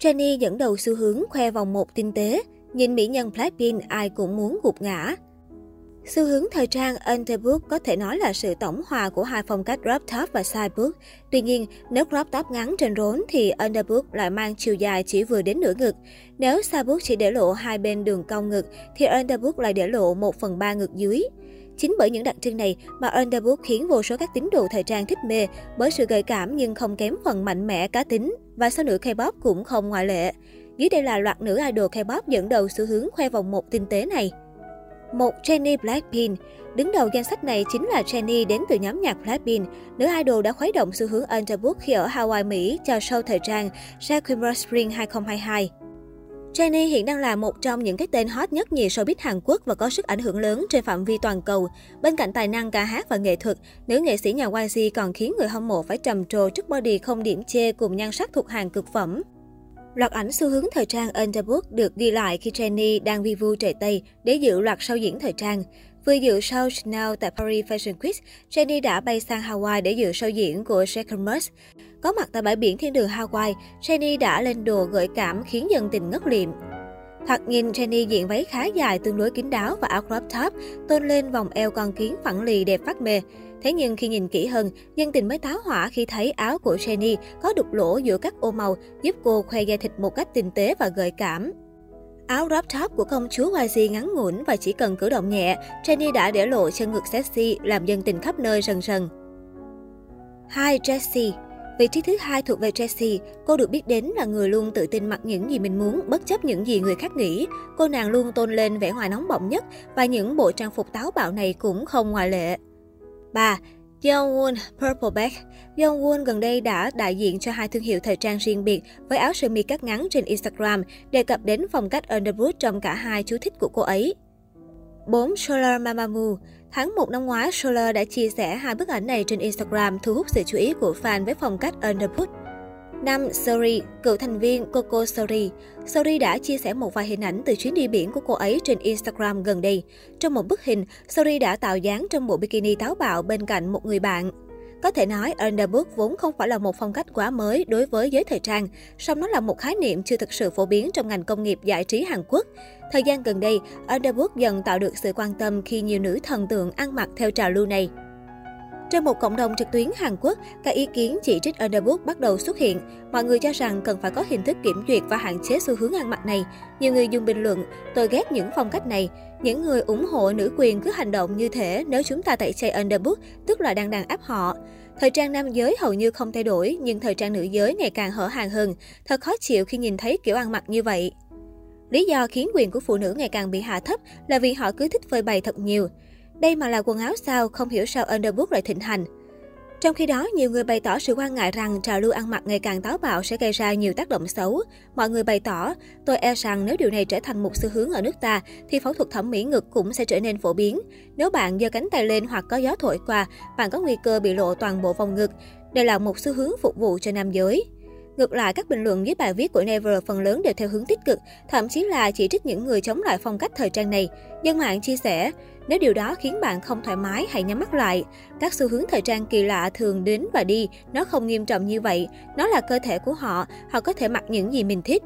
Jennie dẫn đầu xu hướng khoe vòng một tinh tế, nhìn mỹ nhân Blackpink ai cũng muốn gục ngã. Xu hướng thời trang Underbook có thể nói là sự tổng hòa của hai phong cách crop top và sidebook. Tuy nhiên, nếu crop top ngắn trên rốn thì Underbook lại mang chiều dài chỉ vừa đến nửa ngực. Nếu sidebook chỉ để lộ hai bên đường cong ngực thì Underbook lại để lộ 1/3 ngực dưới. Chính bởi những đặc trưng này mà Underbook khiến vô số các tín đồ thời trang thích mê bởi sự gợi cảm nhưng không kém phần mạnh mẽ cá tính. Và sao nữ K-pop cũng không ngoại lệ. Dưới đây là loạt nữ idol K-pop dẫn đầu xu hướng khoe vòng một tinh tế này. 1. Jennie Blackpink. Đứng đầu danh sách này chính là Jennie đến từ nhóm nhạc Blackpink. Nữ idol đã khuấy động xu hướng Underbook khi ở Hawaii, Mỹ cho show thời trang Jacquemus Spring 2022. Jennie hiện đang là một trong những cái tên hot nhất nhì showbiz Hàn Quốc và có sức ảnh hưởng lớn trên phạm vi toàn cầu. Bên cạnh tài năng ca hát và nghệ thuật, nữ nghệ sĩ nhà YG còn khiến người hâm mộ phải trầm trồ trước body không điểm chê cùng nhan sắc thuộc hàng cực phẩm. Loạt ảnh xu hướng thời trang Underbook được ghi lại khi Jennie đang vi vu trời Tây để dự loạt show diễn thời trang. Vừa dự show Chanel tại Paris Fashion Week, Jennie đã bay sang Hawaii để dự show diễn của Jacquemus. Có mặt tại bãi biển thiên đường Hawaii, Jennie đã lên đồ gợi cảm khiến dân tình ngất lịm. Thoạt nhìn, Jennie diện váy khá dài tương đối kín đáo và áo crop top, tôn lên vòng eo con kiến phẳng lì đẹp phát mê. Thế nhưng khi nhìn kỹ hơn, dân tình mới táo hỏa khi thấy áo của Jennie có đục lỗ giữa các ô màu, giúp cô khoe da thịt một cách tinh tế và gợi cảm. Áo crop top của công chúa YG ngắn ngủn và chỉ cần cử động nhẹ, Jennie đã để lộ chân ngực sexy làm dân tình khắp nơi rần rần. 2. Jessie. Vị trí thứ hai thuộc về Jessie. Cô được biết đến là người luôn tự tin mặc những gì mình muốn, bất chấp những gì người khác nghĩ. Cô nàng luôn tôn lên vẻ ngoài nóng bỏng nhất và những bộ trang phục táo bạo này cũng không ngoại lệ. 3. Yeong-Woon Purple Bag. Yeong-Woon gần đây đã đại diện cho hai thương hiệu thời trang riêng biệt với áo sơ mi cắt ngắn trên Instagram, đề cập đến phong cách Underwood trong cả hai chú thích của cô ấy. 4. Solar Mamamoo. Tháng 1 năm ngoái, Solar đã chia sẻ hai bức ảnh này trên Instagram thu hút sự chú ý của fan với phong cách Underwood. 5. Suri, cựu thành viên Coco Suri. Suri đã chia sẻ một vài hình ảnh từ chuyến đi biển của cô ấy trên Instagram gần đây. Trong một bức hình, Suri đã tạo dáng trong bộ bikini táo bạo bên cạnh một người bạn. Có thể nói, Underbook vốn không phải là một phong cách quá mới đối với giới thời trang, song nó là một khái niệm chưa thực sự phổ biến trong ngành công nghiệp giải trí Hàn Quốc. Thời gian gần đây, Underbook dần tạo được sự quan tâm khi nhiều nữ thần tượng ăn mặc theo trào lưu này. Trên một cộng đồng trực tuyến Hàn Quốc, các ý kiến chỉ trích Underbook bắt đầu xuất hiện. Mọi người cho rằng cần phải có hình thức kiểm duyệt và hạn chế xu hướng ăn mặc này. Nhiều người dùng bình luận, tôi ghét những phong cách này. Những người ủng hộ nữ quyền cứ hành động như thế, nếu chúng ta tẩy chay Underbook, tức là đang đàn áp họ. Thời trang nam giới hầu như không thay đổi, nhưng thời trang nữ giới ngày càng hở hàng hơn. Thật khó chịu khi nhìn thấy kiểu ăn mặc như vậy. Lý do khiến quyền của phụ nữ ngày càng bị hạ thấp là vì họ cứ thích phơi bày thật nhiều. Đây mà là quần áo sao, không hiểu sao Underbook lại thịnh hành. Trong khi đó, nhiều người bày tỏ sự quan ngại rằng trào lưu ăn mặc ngày càng táo bạo sẽ gây ra nhiều tác động xấu. Mọi người bày tỏ, tôi e rằng nếu điều này trở thành một xu hướng ở nước ta, thì phẫu thuật thẩm mỹ ngực cũng sẽ trở nên phổ biến. Nếu bạn giơ cánh tay lên hoặc có gió thổi qua, bạn có nguy cơ bị lộ toàn bộ vòng ngực. Đây là một xu hướng phục vụ cho nam giới. Ngược lại, các bình luận dưới bài viết của Never phần lớn đều theo hướng tích cực, thậm chí là chỉ trích những người chống lại phong cách thời trang này. Dân mạng chia sẻ, nếu điều đó khiến bạn không thoải mái, hãy nhắm mắt lại. Các xu hướng thời trang kỳ lạ thường đến và đi, nó không nghiêm trọng như vậy. Nó là cơ thể của họ, họ có thể mặc những gì mình thích.